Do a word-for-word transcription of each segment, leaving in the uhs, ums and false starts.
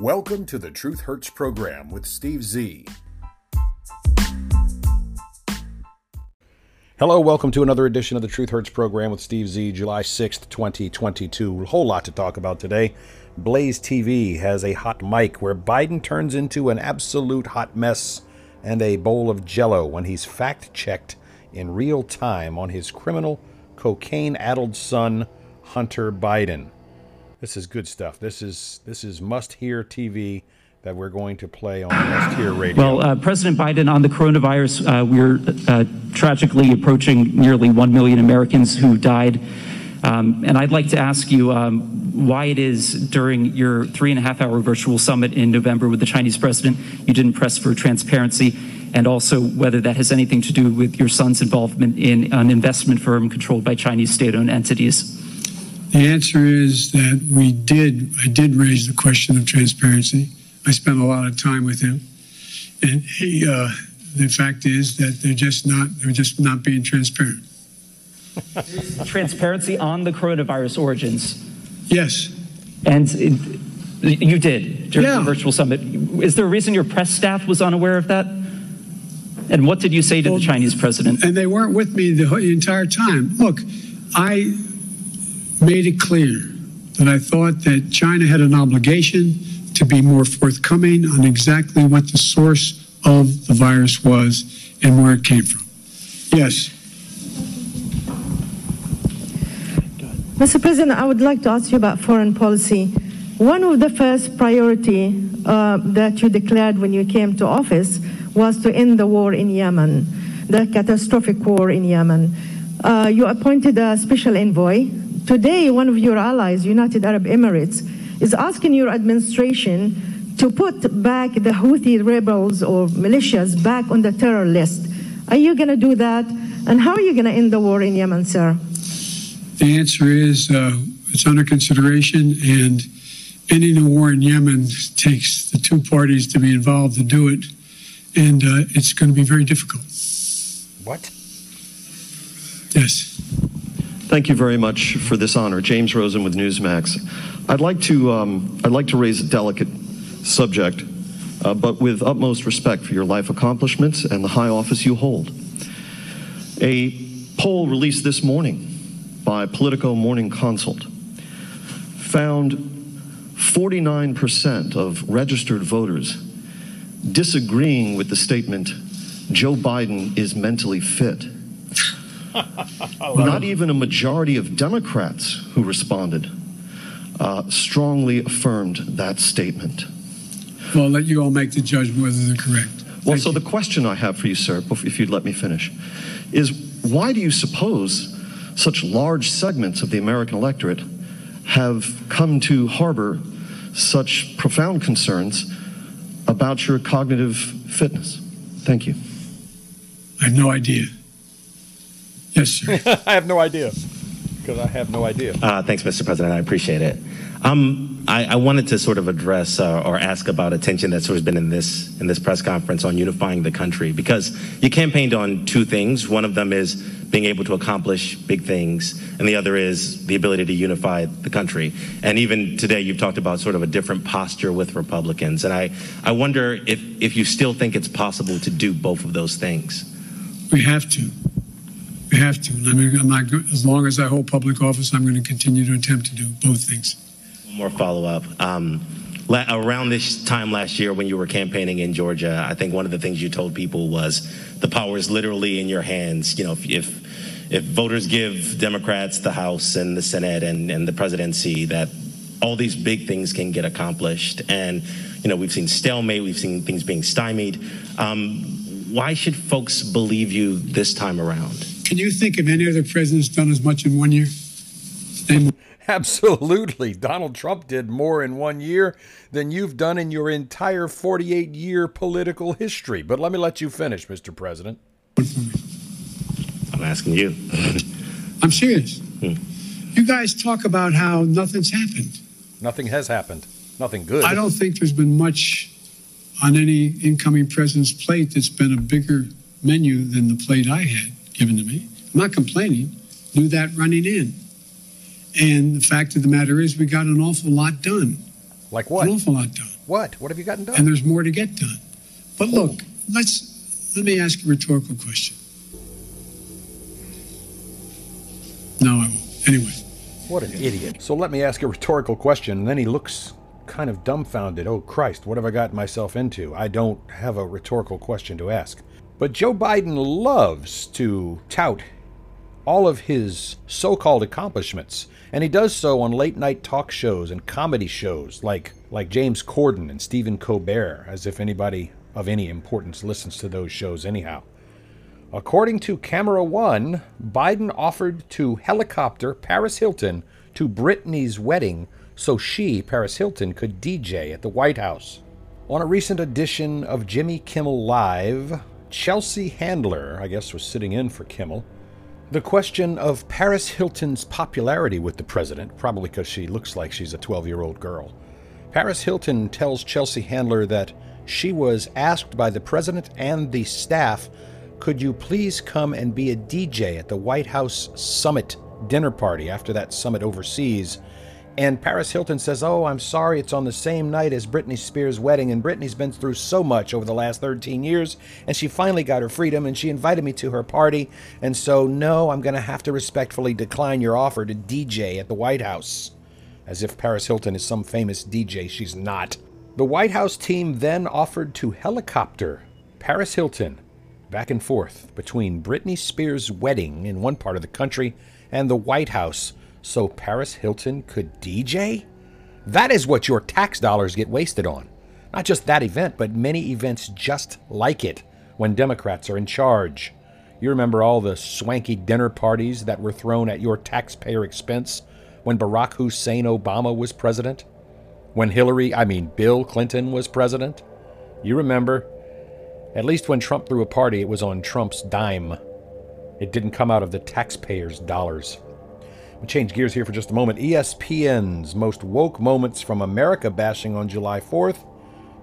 Welcome to the Truth Hurts program with Steve Z. Hello, welcome to another edition of the Truth Hurts program with Steve Z, July sixth, twenty twenty-two. A whole lot to talk about today. Blaze T V has a hot mic where Biden turns into an absolute hot mess and a bowl of jello when he's fact-checked in real time on his criminal, cocaine-addled son, Hunter Biden. This is good stuff. This is this is must-hear T V that we're going to play on must-hear radio. Well, uh, President Biden, on the coronavirus, uh, we're uh, tragically approaching nearly one million Americans who died. Um, and I'd like to ask you um, why it is during your three and a half hour virtual summit in November with the Chinese president, you didn't press for transparency, and also whether that has anything to do with your son's involvement in an investment firm controlled by Chinese state-owned entities. The answer is that we did, I did raise the question of transparency. I spent a lot of time with him. And he, uh, the fact is that they're just not, they're just not being transparent. Transparency on the coronavirus origins. Yes. And it, you did during yeah. the virtual summit. Is there a reason your press staff was unaware of that? And what did you say to well, the Chinese president? And they weren't with me the entire time. Look, I made it clear that I thought that China had an obligation to be more forthcoming on exactly what the source of the virus was and where it came from. Yes. Mister President, I would like to ask you about foreign policy. One of the first priority uh, that you declared when you came to office was to end the war in Yemen, the catastrophic war in Yemen. Uh, you appointed a special envoy. Today, one of your allies, United Arab Emirates, is asking your administration to put back the Houthi rebels or militias back on the terror list. Are you going to do that? And how are you going to end the war in Yemen, sir? The answer is uh, it's under consideration, and ending the war in Yemen takes the two parties to be involved to do it, and uh, it's going to be very difficult. What? Yes. Thank you very much for this honor. James Rosen with Newsmax. I'd like to, um, I'd like to raise a delicate subject, uh, but with utmost respect for your life accomplishments and the high office you hold. A poll released this morning by Politico Morning Consult found forty-nine percent of registered voters disagreeing with the statement, Joe Biden is mentally fit. Not even a majority of Democrats who responded uh, strongly affirmed that statement. Well, I'll let you all make the judgment whether they're correct. Well, Thank so you. The question I have for you, sir, if you'd let me finish, is why do you suppose such large segments of the American electorate have come to harbor such profound concerns about your cognitive fitness? Thank you. I have no idea. Yes, sir. I have no idea, because I have no idea. Uh, thanks, Mister President. I appreciate it. Um, I, I wanted to sort of address uh, or ask about attention that's sort of been in this in this press conference on unifying the country, because you campaigned on two things. One of them is being able to accomplish big things, and the other is the ability to unify the country. And even today, you've talked about sort of a different posture with Republicans. And I, I wonder if, if you still think it's possible to do both of those things. We have to. We have to. I mean, I'm not, as long as I hold public office, I'm going to continue to attempt to do both things. One more follow-up. Um, la- around this time last year when you were campaigning in Georgia, I think one of the things you told people was the power is literally in your hands. You know, if if, if voters give Democrats the House and the Senate and, and the presidency, that all these big things can get accomplished. And, you know, we've seen stalemate. We've seen things being stymied. Um, why should folks believe you this time around? Can you think of any other president's done as much in one year? And- Absolutely. Donald Trump did more in one year than you've done in your entire forty-eight year political history. But let me let you finish, Mister President. I'm asking you. I'm serious. Hmm. You guys talk about how nothing's happened. Nothing has happened. Nothing good. I don't think there's been much on any incoming president's plate that's been a bigger menu than the plate I had given to me. I'm not complaining. Knew that running in. And the fact of the matter is we got an awful lot done. Like what? An awful lot done. What? What have you gotten done? And there's more to get done. But look, oh. let's let me ask you a rhetorical question. No, I won't. Anyway. What an idiot. So let me ask a rhetorical question, and then he looks kind of dumbfounded. Oh, Christ, what have I gotten myself into? I don't have a rhetorical question to ask. But Joe Biden loves to tout all of his so-called accomplishments, and he does so on late-night talk shows and comedy shows like, like James Corden and Stephen Colbert, as if anybody of any importance listens to those shows anyhow. According to Camera One, Biden offered to helicopter Paris Hilton to Britney's wedding so she, Paris Hilton, could D J at the White House. On a recent edition of Jimmy Kimmel Live, Chelsea Handler, I guess, was sitting in for Kimmel. The question of Paris Hilton's popularity with the president, probably because she looks like she's a twelve-year-old girl. Paris Hilton tells Chelsea Handler that she was asked by the president and the staff, could you please come and be a D J at the White House summit dinner party after that summit overseas? And Paris Hilton says, oh, I'm sorry, it's on the same night as Britney Spears' wedding, and Britney's been through so much over the last thirteen years, and she finally got her freedom, and she invited me to her party, and so, no, I'm going to have to respectfully decline your offer to D J at the White House. As if Paris Hilton is some famous D J she's not. The White House team then offered to helicopter Paris Hilton back and forth between Britney Spears' wedding in one part of the country and the White House, so Paris Hilton could D J? That is what your tax dollars get wasted on. Not just that event, but many events just like it when Democrats are in charge. You remember all the swanky dinner parties that were thrown at your taxpayer expense when Barack Hussein Obama was president? When Hillary, I mean Bill Clinton was president? You remember. At least when Trump threw a party, it was on Trump's dime. It didn't come out of the taxpayers' dollars. We'll change gears here for just a moment. E S P N's most woke moments from America bashing on July fourth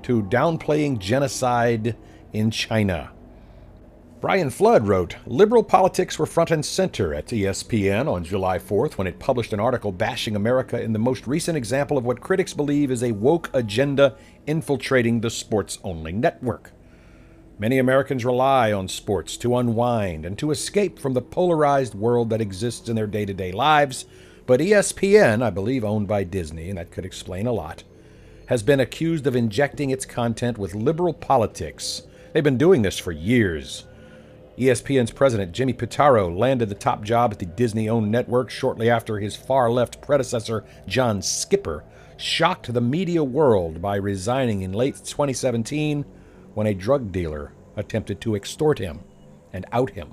to downplaying genocide in China. Brian Flood wrote, liberal politics were front and center at E S P N on July fourth when it published an article bashing America in the most recent example of what critics believe is a woke agenda infiltrating the sports-only network. Many Americans rely on sports to unwind and to escape from the polarized world that exists in their day-to-day lives, but E S P N, I believe owned by Disney, and that could explain a lot, has been accused of injecting its content with liberal politics. They've been doing this for years. E S P N's president, Jimmy Pitaro, landed the top job at the Disney-owned network shortly after his far-left predecessor, John Skipper, shocked the media world by resigning in late twenty seventeen when a drug dealer attempted to extort him and out him.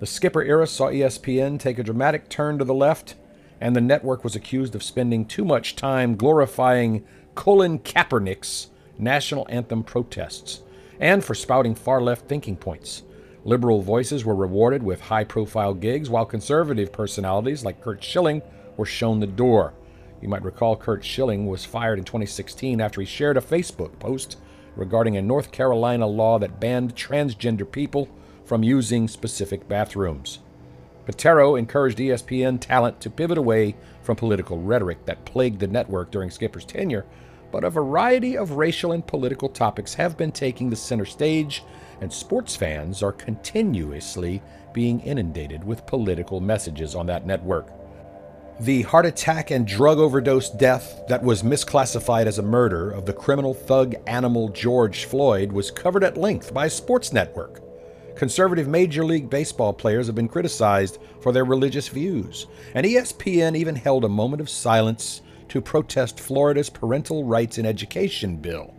The Skipper era saw E S P N take a dramatic turn to the left, and the network was accused of spending too much time glorifying Colin Kaepernick's national anthem protests and for spouting far-left thinking points. Liberal voices were rewarded with high-profile gigs, while conservative personalities like Kurt Schilling were shown the door. You might recall Kurt Schilling was fired in twenty sixteen after he shared a Facebook post regarding a North Carolina law that banned transgender people from using specific bathrooms. Pitaro encouraged E S P N talent to pivot away from political rhetoric that plagued the network during Skipper's tenure, but a variety of racial and political topics have been taking the center stage, and sports fans are continuously being inundated with political messages on that network. The heart attack and drug overdose death that was misclassified as a murder of the criminal thug animal George Floyd was covered at length by a sports network. Conservative Major League Baseball players have been criticized for their religious views, and E S P N even held a moment of silence to protest Florida's parental rights in education bill.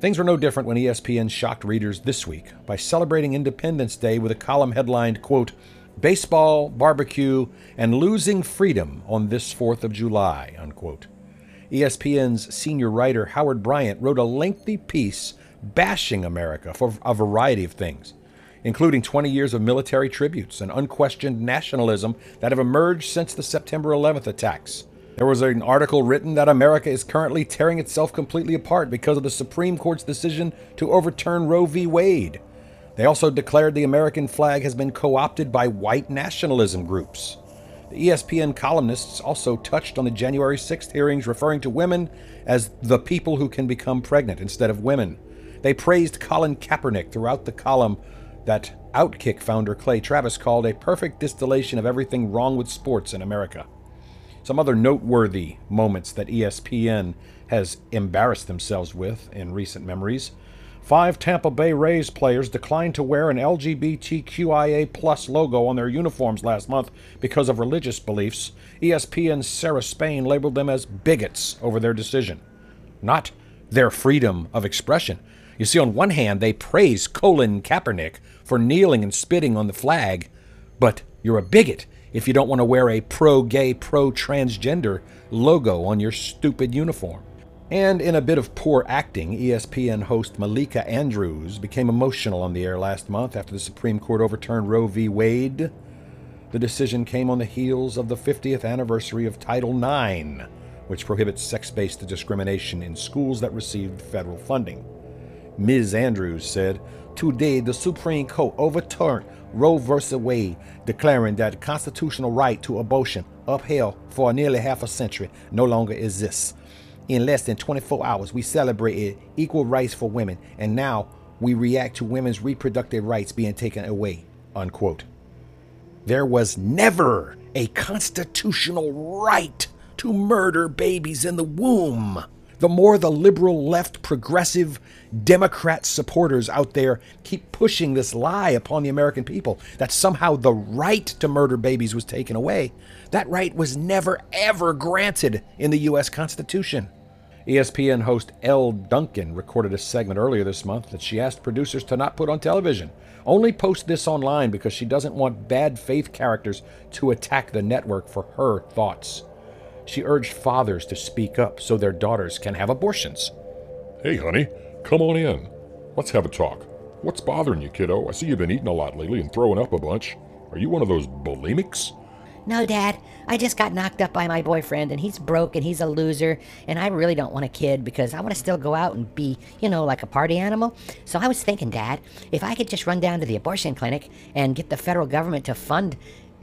Things were no different when E S P N shocked readers this week by celebrating Independence Day with a column headlined, quote, baseball, barbecue, and losing freedom on this fourth of July, unquote. E S P N's senior writer Howard Bryant wrote a lengthy piece bashing America for a variety of things, including twenty years of military tributes and unquestioned nationalism that have emerged since the September eleventh attacks. There was an article written that America is currently tearing itself completely apart because of the Supreme Court's decision to overturn Roe v. Wade. They also declared the American flag has been co-opted by white nationalism groups. The E S P N columnists also touched on the January sixth hearings, referring to women as the people who can become pregnant instead of women. They praised Colin Kaepernick throughout the column that OutKick founder Clay Travis called a perfect distillation of everything wrong with sports in America. Some other noteworthy moments that E S P N has embarrassed themselves with in recent memories. Five Tampa Bay Rays players declined to wear an L G B T Q I A plus logo on their uniforms last month because of religious beliefs. E S P N's Sarah Spain labeled them as bigots over their decision, not their freedom of expression. You see, on one hand, they praise Colin Kaepernick for kneeling and spitting on the flag, but you're a bigot if you don't want to wear a pro-gay, pro-transgender logo on your stupid uniform. And in a bit of poor acting, E S P N host Malika Andrews became emotional on the air last month after the Supreme Court overturned Roe versus Wade. The decision came on the heels of the fiftieth anniversary of Title nine, which prohibits sex-based discrimination in schools that received federal funding. Miz Andrews said, "Today, the Supreme Court overturned Roe versus Wade, declaring that the constitutional right to abortion, upheld for nearly half a century, no longer exists. In less than twenty-four hours, we celebrated equal rights for women, and now we react to women's reproductive rights being taken away," unquote. There was never a constitutional right to murder babies in the womb. The more the liberal, left, progressive, Democrat supporters out there keep pushing this lie upon the American people that somehow the right to murder babies was taken away, that right was never, ever granted in the U S Constitution. E S P N host Elle Duncan recorded a segment earlier this month that she asked producers to not put on television. Only post this online because she doesn't want bad faith characters to attack the network for her thoughts. She urged fathers to speak up so their daughters can have abortions. "Hey, honey, come on in. Let's have a talk. What's bothering you, kiddo? I see you've been eating a lot lately and throwing up a bunch. Are you one of those bulimics?" "No, Dad. I just got knocked up by my boyfriend, and he's broke, and he's a loser, and I really don't want a kid because I want to still go out and be, you know, like a party animal. So I was thinking, Dad, if I could just run down to the abortion clinic and get the federal government to fund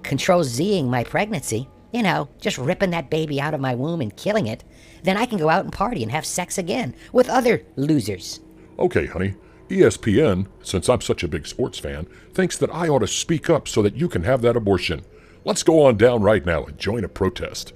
Control-Z-ing my pregnancy, you know, just ripping that baby out of my womb and killing it, then I can go out and party and have sex again with other losers." "Okay, honey. E S P N, since I'm such a big sports fan, thinks that I ought to speak up so that you can have that abortion. Let's go on down right now and join a protest."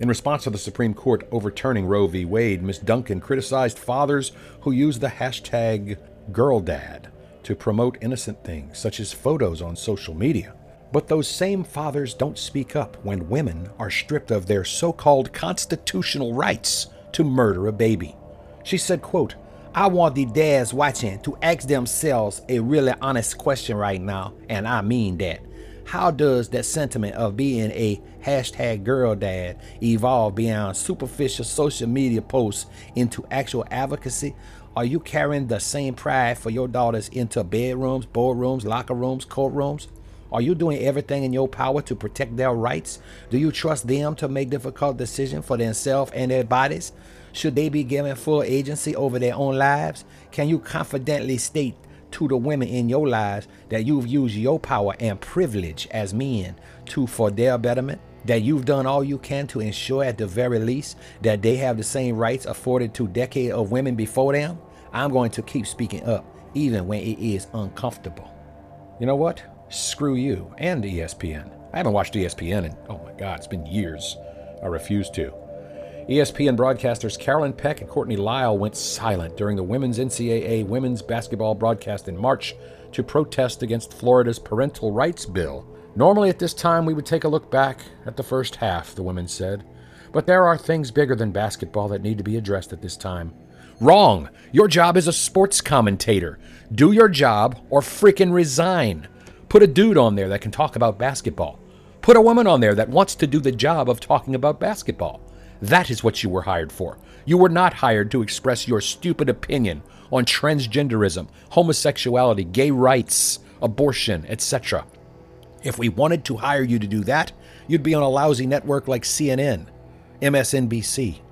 In response to the Supreme Court overturning Roe versus Wade, Miz Duncan criticized fathers who use the hashtag GirlDad to promote innocent things, such as photos on social media. But those same fathers don't speak up when women are stripped of their so-called constitutional rights to murder a baby. She said, quote, "I want the dads watching to ask themselves a really honest question right now, and I mean that. How does that sentiment of being a hashtag girl dad evolve beyond superficial social media posts into actual advocacy? Are you carrying the same pride for your daughters into bedrooms, boardrooms, locker rooms, courtrooms? Are you doing everything in your power to protect their rights? Do you trust them to make difficult decisions for themselves and their bodies? Should they be given full agency over their own lives? Can you confidently state to the women in your lives that you've used your power and privilege as men to for their betterment? That you've done all you can to ensure at the very least that they have the same rights afforded to decades of women before them? I'm going to keep speaking up, even when it is uncomfortable." You know what? Screw you and E S P N. I haven't watched E S P N in, oh my God, it's been years. I refuse to. E S P N broadcasters Carolyn Peck and Courtney Lyle went silent during the women's N C double A women's basketball broadcast in March to protest against Florida's parental rights bill. "Normally at this time we would take a look back at the first half," the women said, "but there are things bigger than basketball that need to be addressed at this time." Wrong! Your job is a sports commentator. Do your job or freaking resign. Put a dude on there that can talk about basketball. Put a woman on there that wants to do the job of talking about basketball. That is what you were hired for. You were not hired to express your stupid opinion on transgenderism, homosexuality, gay rights, abortion, et cetera. If we wanted to hire you to do that, you'd be on a lousy network like C N N, M S N B C.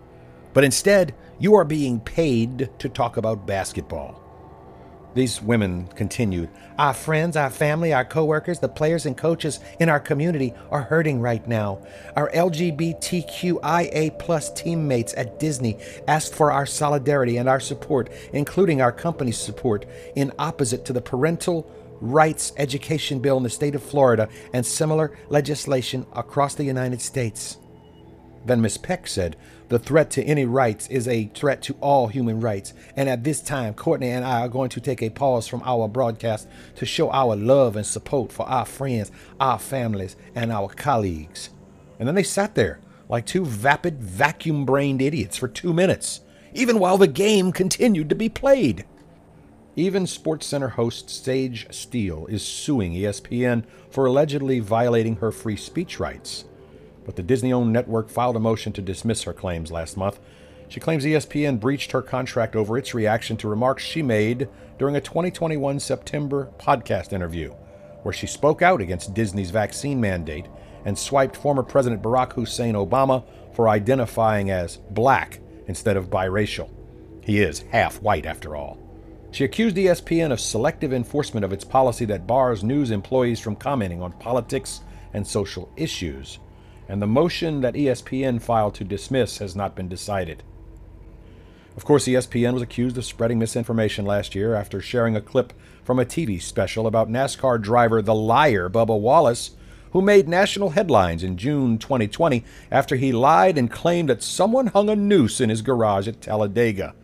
But instead, you are being paid to talk about basketball. These women continued, "Our friends, our family, our co-workers, the players and coaches in our community are hurting right now. Our L G B T Q I A plus teammates at Disney asked for our solidarity and our support, including our company's support, in opposition to the parental rights education bill in the state of Florida and similar legislation across the United States." Then Miz Peck said, "The threat to any rights is a threat to all human rights. And at this time, Courtney and I are going to take a pause from our broadcast to show our love and support for our friends, our families, and our colleagues." And then they sat there like two vapid, vacuum-brained idiots for two minutes, even while the game continued to be played. Even SportsCenter host Sage Steele is suing E S P N for allegedly violating her free speech rights. But the Disney-owned network filed a motion to dismiss her claims last month. She claims E S P N breached her contract over its reaction to remarks she made during a twenty twenty-one September podcast interview, where she spoke out against Disney's vaccine mandate and swiped former President Barack Hussein Obama for identifying as black instead of biracial. He is half white, after all. She accused E S P N of selective enforcement of its policy that bars news employees from commenting on politics and social issues. And the motion that E S P N filed to dismiss has not been decided. Of course, E S P N was accused of spreading misinformation last year after sharing a clip from a T V special about NASCAR driver the liar Bubba Wallace, who made national headlines in June twenty twenty after he lied and claimed that someone hung a noose in his garage at Talladega.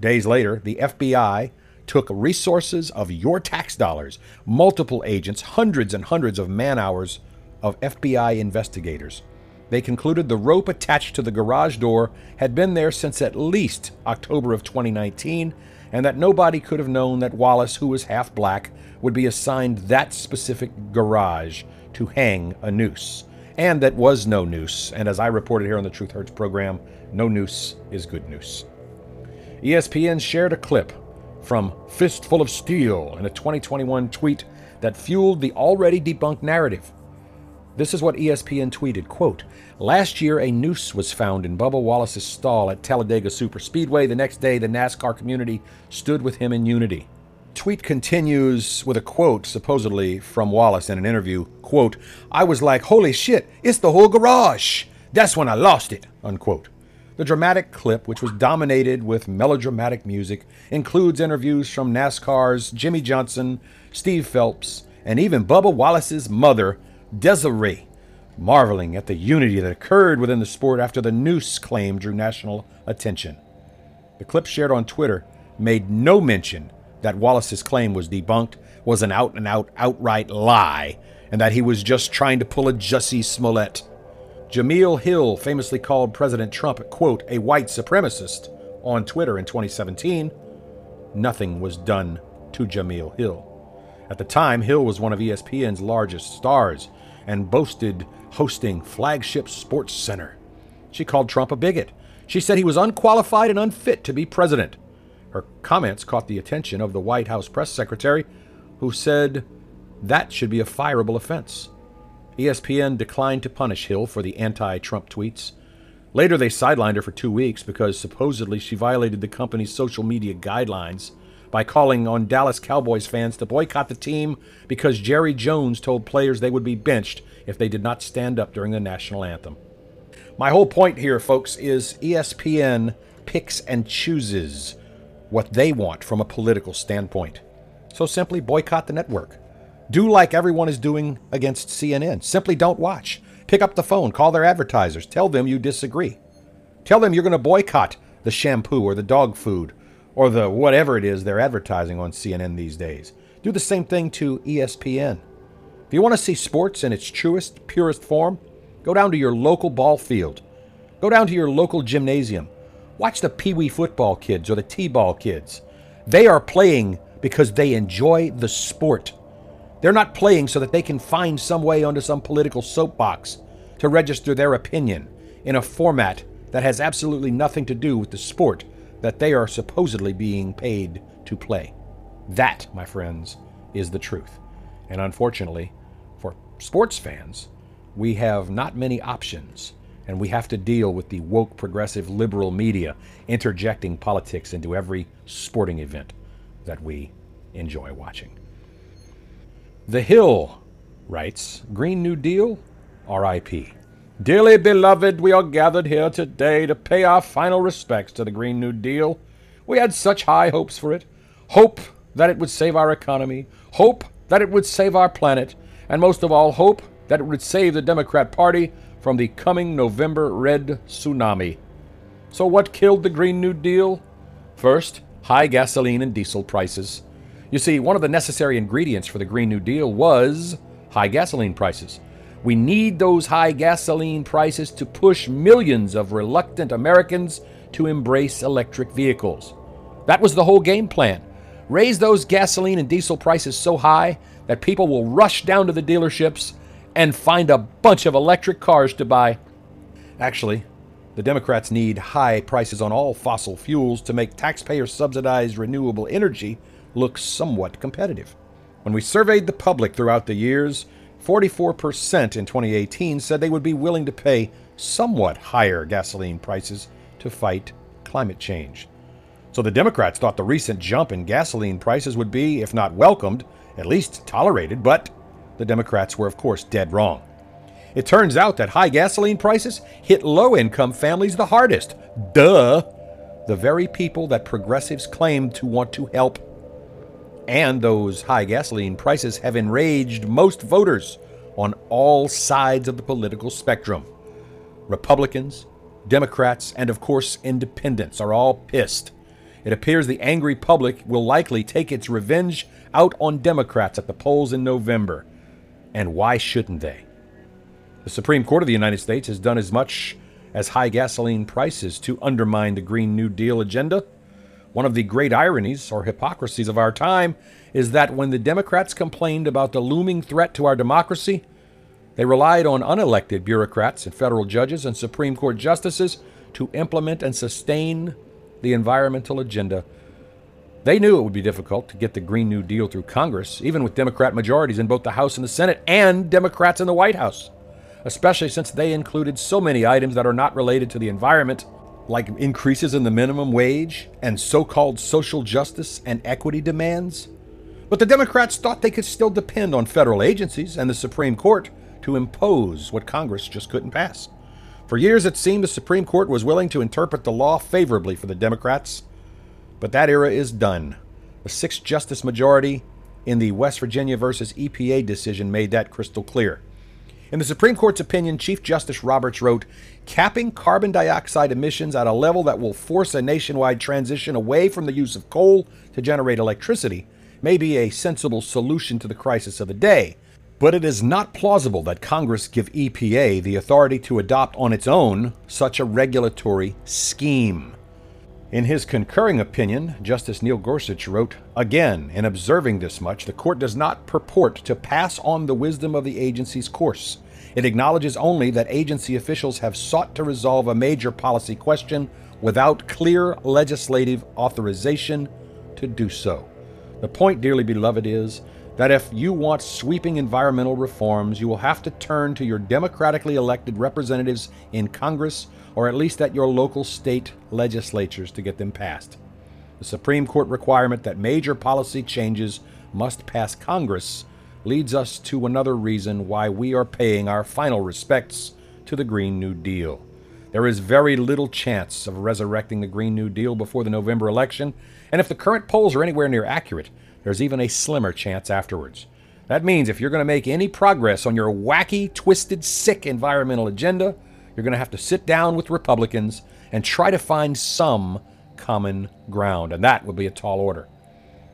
Days later, the F B I took resources of your tax dollars, multiple agents, hundreds and hundreds of man-hours of F B I investigators. They concluded the rope attached to the garage door had been there since at least October of twenty nineteen, and that nobody could have known that Wallace, who was half black, would be assigned that specific garage to hang a noose. And that was no noose, and as I reported here on the Truth Hurts program, no noose is good noose. E S P N shared a clip from Fistful of Steel in a twenty twenty-one tweet that fueled the already debunked narrative. This is what E S P N tweeted, quote, "Last year, a noose was found in Bubba Wallace's stall at Talladega Superspeedway. The next day, the NASCAR community stood with him in unity." Tweet continues with a quote, supposedly from Wallace in an interview, quote, "I was like, holy shit, it's the whole garage. That's when I lost it," unquote. The dramatic clip, which was dominated with melodramatic music, includes interviews from NASCAR's Jimmy Johnson, Steve Phelps, and even Bubba Wallace's mother, Desiree, marveling at the unity that occurred within the sport after the noose claim drew national attention. The clip shared on Twitter made no mention that Wallace's claim was debunked, was an out-and-out outright lie, and that he was just trying to pull a Jussie Smollett. Jameel Hill famously called President Trump, quote, "a white supremacist" on Twitter in twenty seventeen. Nothing was done to Jameel Hill. At the time, Hill was one of E S P N's largest stars and boasted hosting flagship Sports Center. She called Trump a bigot. She said he was unqualified and unfit to be president. Her comments caught the attention of the White House press secretary, who said that should be a fireable offense. E S P N declined to punish Hill for the anti-Trump tweets. Later, they sidelined her for two weeks because supposedly she violated the company's social media guidelines by calling on Dallas Cowboys fans to boycott the team because Jerry Jones told players they would be benched if they did not stand up during the national anthem. My whole point here, folks, is E S P N picks and chooses what they want from a political standpoint. So simply boycott the network. Do like everyone is doing against C N N. Simply don't watch. Pick up the phone, call their advertisers, tell them you disagree. Tell them you're going to boycott the shampoo or the dog food or the whatever it is they're advertising on C N N these days. Do the same thing to E S P N. If you want to see sports in its truest, purest form, go down to your local ball field. Go down to your local gymnasium. Watch the Pee-wee football kids or the T-ball kids. They are playing because they enjoy the sport. They're not playing so that they can find some way onto some political soapbox to register their opinion in a format that has absolutely nothing to do with the sport that they are supposedly being paid to play. That, my friends, is the truth. And unfortunately, for sports fans, we have not many options, and we have to deal with the woke, progressive, liberal media interjecting politics into every sporting event that we enjoy watching. The Hill writes, Green New Deal, R I P. Dearly beloved, we are gathered here today to pay our final respects to the Green New Deal. We had such high hopes for it. Hope that it would save our economy. Hope that it would save our planet. And most of all, hope that it would save the Democrat Party from the coming November red tsunami. So what killed the Green New Deal? First, high gasoline and diesel prices. You see, one of the necessary ingredients for the Green New Deal was high gasoline prices. We need those high gasoline prices to push millions of reluctant Americans to embrace electric vehicles. That was the whole game plan. Raise those gasoline and diesel prices so high that people will rush down to the dealerships and find a bunch of electric cars to buy. Actually, the Democrats need high prices on all fossil fuels to make taxpayer-subsidized renewable energy look somewhat competitive. When we surveyed the public throughout the years, forty-four percent in twenty eighteen said they would be willing to pay somewhat higher gasoline prices to fight climate change. So the Democrats thought the recent jump in gasoline prices would be, if not welcomed, at least tolerated, but the Democrats were, of course, dead wrong. It turns out that high gasoline prices hit low-income families the hardest. Duh! The very people that progressives claim to want to help. And those high gasoline prices have enraged most voters on all sides of the political spectrum. Republicans, Democrats, and of course independents are all pissed. It appears the angry public will likely take its revenge out on Democrats at the polls in November. And why shouldn't they? The Supreme Court of the United States has done as much as high gasoline prices to undermine the Green New Deal agenda. One of the great ironies or hypocrisies of our time is that when the Democrats complained about the looming threat to our democracy, they relied on unelected bureaucrats and federal judges and Supreme Court justices to implement and sustain the environmental agenda. They knew it would be difficult to get the Green New Deal through Congress, even with Democrat majorities in both the House and the Senate, and Democrats in the White House, especially since they included so many items that are not related to the environment, like increases in the minimum wage and so-called social justice and equity demands. But the Democrats thought they could still depend on federal agencies and the Supreme Court to impose what Congress just couldn't pass. For years, it seemed the Supreme Court was willing to interpret the law favorably for the Democrats. But that era is done. The six-justice majority in the West Virginia versus E P A decision made that crystal clear. In the Supreme Court's opinion, Chief Justice Roberts wrote, "Capping carbon dioxide emissions at a level that will force a nationwide transition away from the use of coal to generate electricity may be a sensible solution to the crisis of the day, but it is not plausible that Congress give E P A the authority to adopt on its own such a regulatory scheme." In his concurring opinion, Justice Neil Gorsuch wrote, "Again, in observing this much, the court does not purport to pass on the wisdom of the agency's course. It acknowledges only that agency officials have sought to resolve a major policy question without clear legislative authorization to do so. The point, dearly beloved, is that if you want sweeping environmental reforms, you will have to turn to your democratically elected representatives in Congress, or at least at your local state legislatures, to get them passed. The Supreme Court requirement that major policy changes must pass Congress leads us to another reason why we are paying our final respects to the Green New Deal. There is very little chance of resurrecting the Green New Deal before the November election, and if the current polls are anywhere near accurate, there's even a slimmer chance afterwards. That means if you're going to make any progress on your wacky, twisted, sick environmental agenda, you're going to have to sit down with Republicans and try to find some common ground, and that would be a tall order.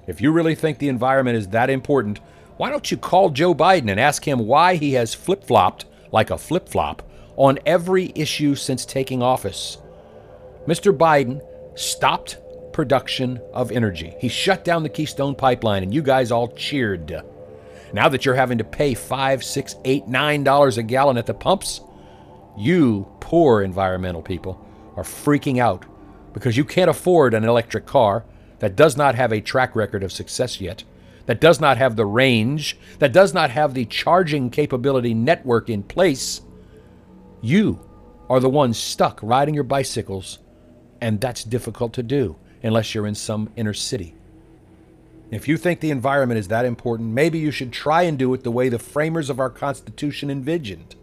If you really think the environment is that important, why don't you call Joe Biden and ask him why he has flip-flopped, like a flip-flop, on every issue since taking office? Mister Biden stopped production of energy. He shut down the Keystone Pipeline, and you guys all cheered. Now that you're having to pay five, six, eight, nine dollars a gallon at the pumps, you poor environmental people are freaking out because you can't afford an electric car that does not have a track record of success yet, that does not have the range, that does not have the charging capability network in place. You are the ones stuck riding your bicycles, and that's difficult to do unless you're in some inner city. If you think the environment is that important, maybe you should try and do it the way the framers of our Constitution envisioned.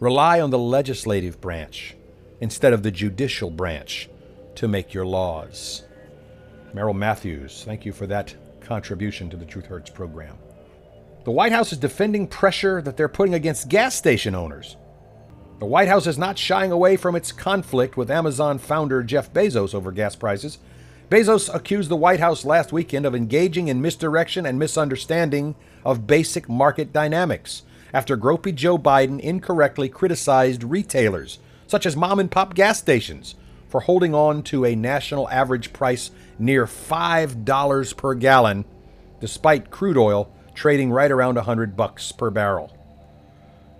Rely on the legislative branch instead of the judicial branch to make your laws. Merrill Matthews, thank you for that contribution to the Truth Hurts program. The White House is defending pressure that they're putting against gas station owners. The White House is not shying away from its conflict with Amazon founder Jeff Bezos over gas prices. Bezos accused the White House last weekend of engaging in misdirection and misunderstanding of basic market dynamics after gropey Joe Biden incorrectly criticized retailers, such as mom-and-pop gas stations, for holding on to a national average price near five dollars per gallon, despite crude oil trading right around one hundred bucks per barrel.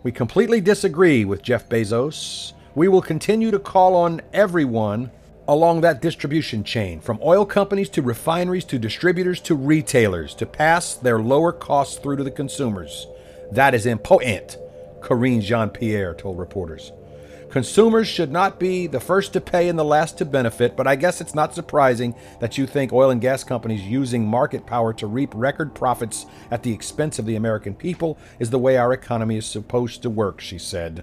We completely disagree with Jeff Bezos. We will continue to call on everyone along that distribution chain, from oil companies to refineries to distributors to retailers, to pass their lower costs through to the consumers. That is impotent, Karine Jean-Pierre told reporters. Consumers should not be the first to pay and the last to benefit, but I guess it's not surprising that you think oil and gas companies using market power to reap record profits at the expense of the American people is the way our economy is supposed to work, she said.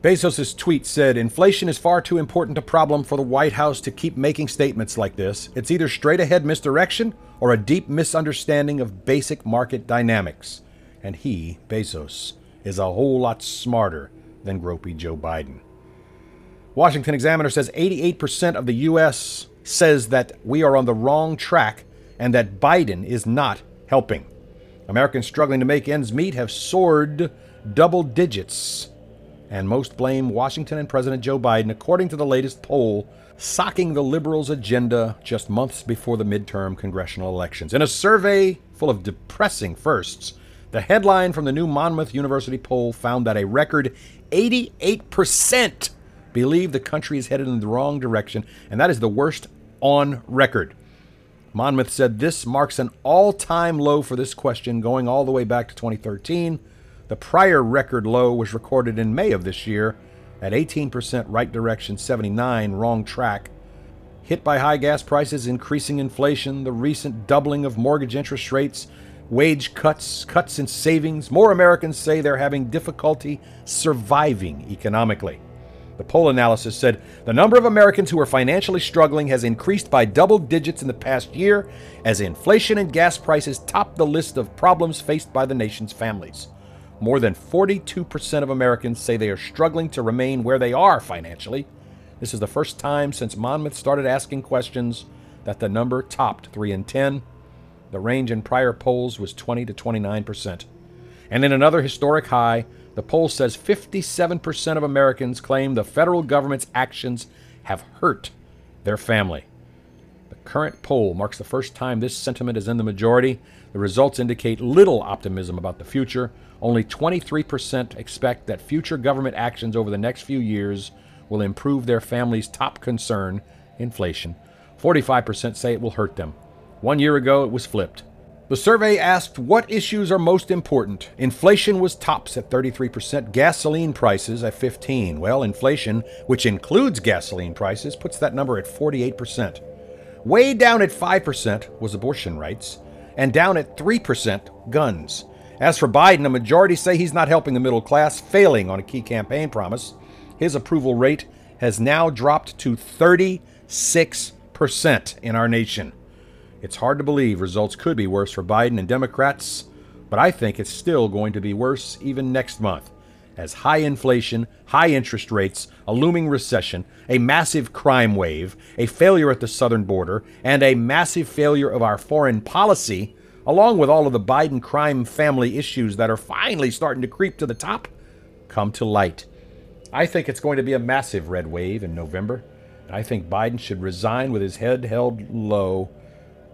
Bezos' tweet said, "Inflation is far too important a problem for the White House to keep making statements like this. It's either straight-ahead misdirection or a deep misunderstanding of basic market dynamics." And he, Bezos, is a whole lot smarter than gropey Joe Biden. Washington Examiner says eighty-eight percent of the U S says that we are on the wrong track and that Biden is not helping. Americans struggling to make ends meet have soared double digits, and most blame Washington and President Joe Biden, according to the latest poll, socking the liberals' agenda just months before the midterm congressional elections. In a survey full of depressing firsts, the headline from the new Monmouth University poll found that a record eighty-eight percent believe the country is headed in the wrong direction, and that is the worst on record. Monmouth said this marks an all-time low for this question, going all the way back to twenty thirteen. The prior record low was recorded in May of this year at eighteen percent right direction, seventy-nine percent wrong track. Hit by high gas prices, increasing inflation, the recent doubling of mortgage interest rates, wage cuts, cuts in savings, more Americans say they're having difficulty surviving economically. The poll analysis said the number of Americans who are financially struggling has increased by double digits in the past year as inflation and gas prices top the list of problems faced by the nation's families. More than forty-two percent of Americans say they are struggling to remain where they are financially. This is the first time since Monmouth started asking questions that the number topped three in ten. The range in prior polls was twenty to twenty-nine percent. And in another historic high, the poll says fifty-seven percent of Americans claim the federal government's actions have hurt their family. The current poll marks the first time this sentiment is in the majority. The results indicate little optimism about the future. Only twenty-three percent expect that future government actions over the next few years will improve their family's top concern, inflation. forty-five percent say it will hurt them. One year ago, it was flipped. The survey asked what issues are most important. Inflation was tops at thirty-three percent, gasoline prices at fifteen percent. Well, inflation, which includes gasoline prices, puts that number at forty-eight percent. Way down at five percent was abortion rights, and down at three percent, guns. As for Biden, a majority say he's not helping the middle class, failing on a key campaign promise. His approval rate has now dropped to thirty-six percent in our nation. It's hard to believe results could be worse for Biden and Democrats, but I think it's still going to be worse even next month, as high inflation, high interest rates, a looming recession, a massive crime wave, a failure at the southern border, and a massive failure of our foreign policy, along with all of the Biden crime family issues that are finally starting to creep to the top, come to light. I think it's going to be a massive red wave in November. And I think Biden should resign with his head held low,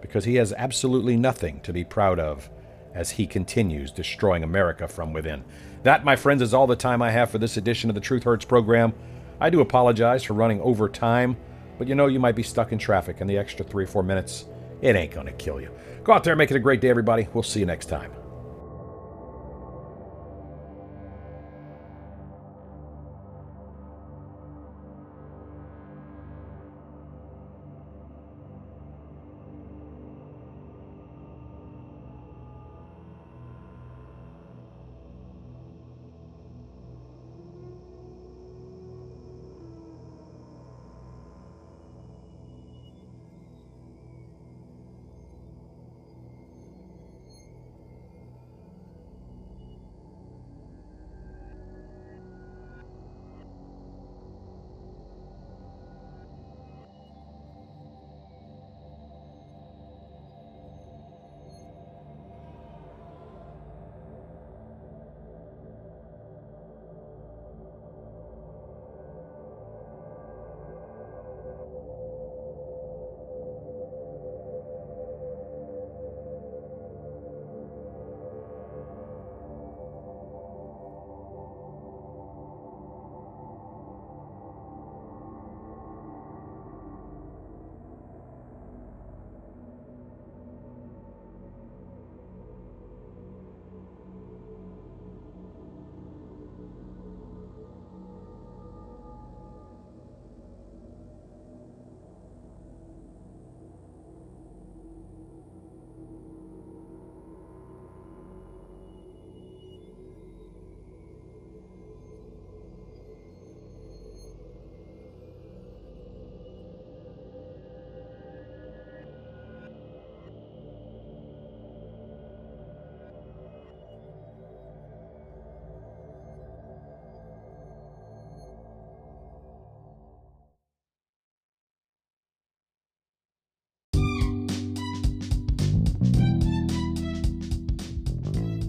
because he has absolutely nothing to be proud of as he continues destroying America from within. That, my friends, is all the time I have for this edition of the Truth Hurts program. I do apologize for running over time, but you know you might be stuck in traffic, and the extra three or four minutes, it ain't gonna kill you. Go out there and make it a great day, everybody. We'll see you next time.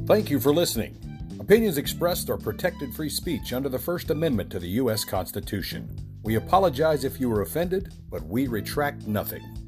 Thank you for listening. Opinions expressed are protected free speech under the First Amendment to the U S Constitution. We apologize if you were offended, but we retract nothing.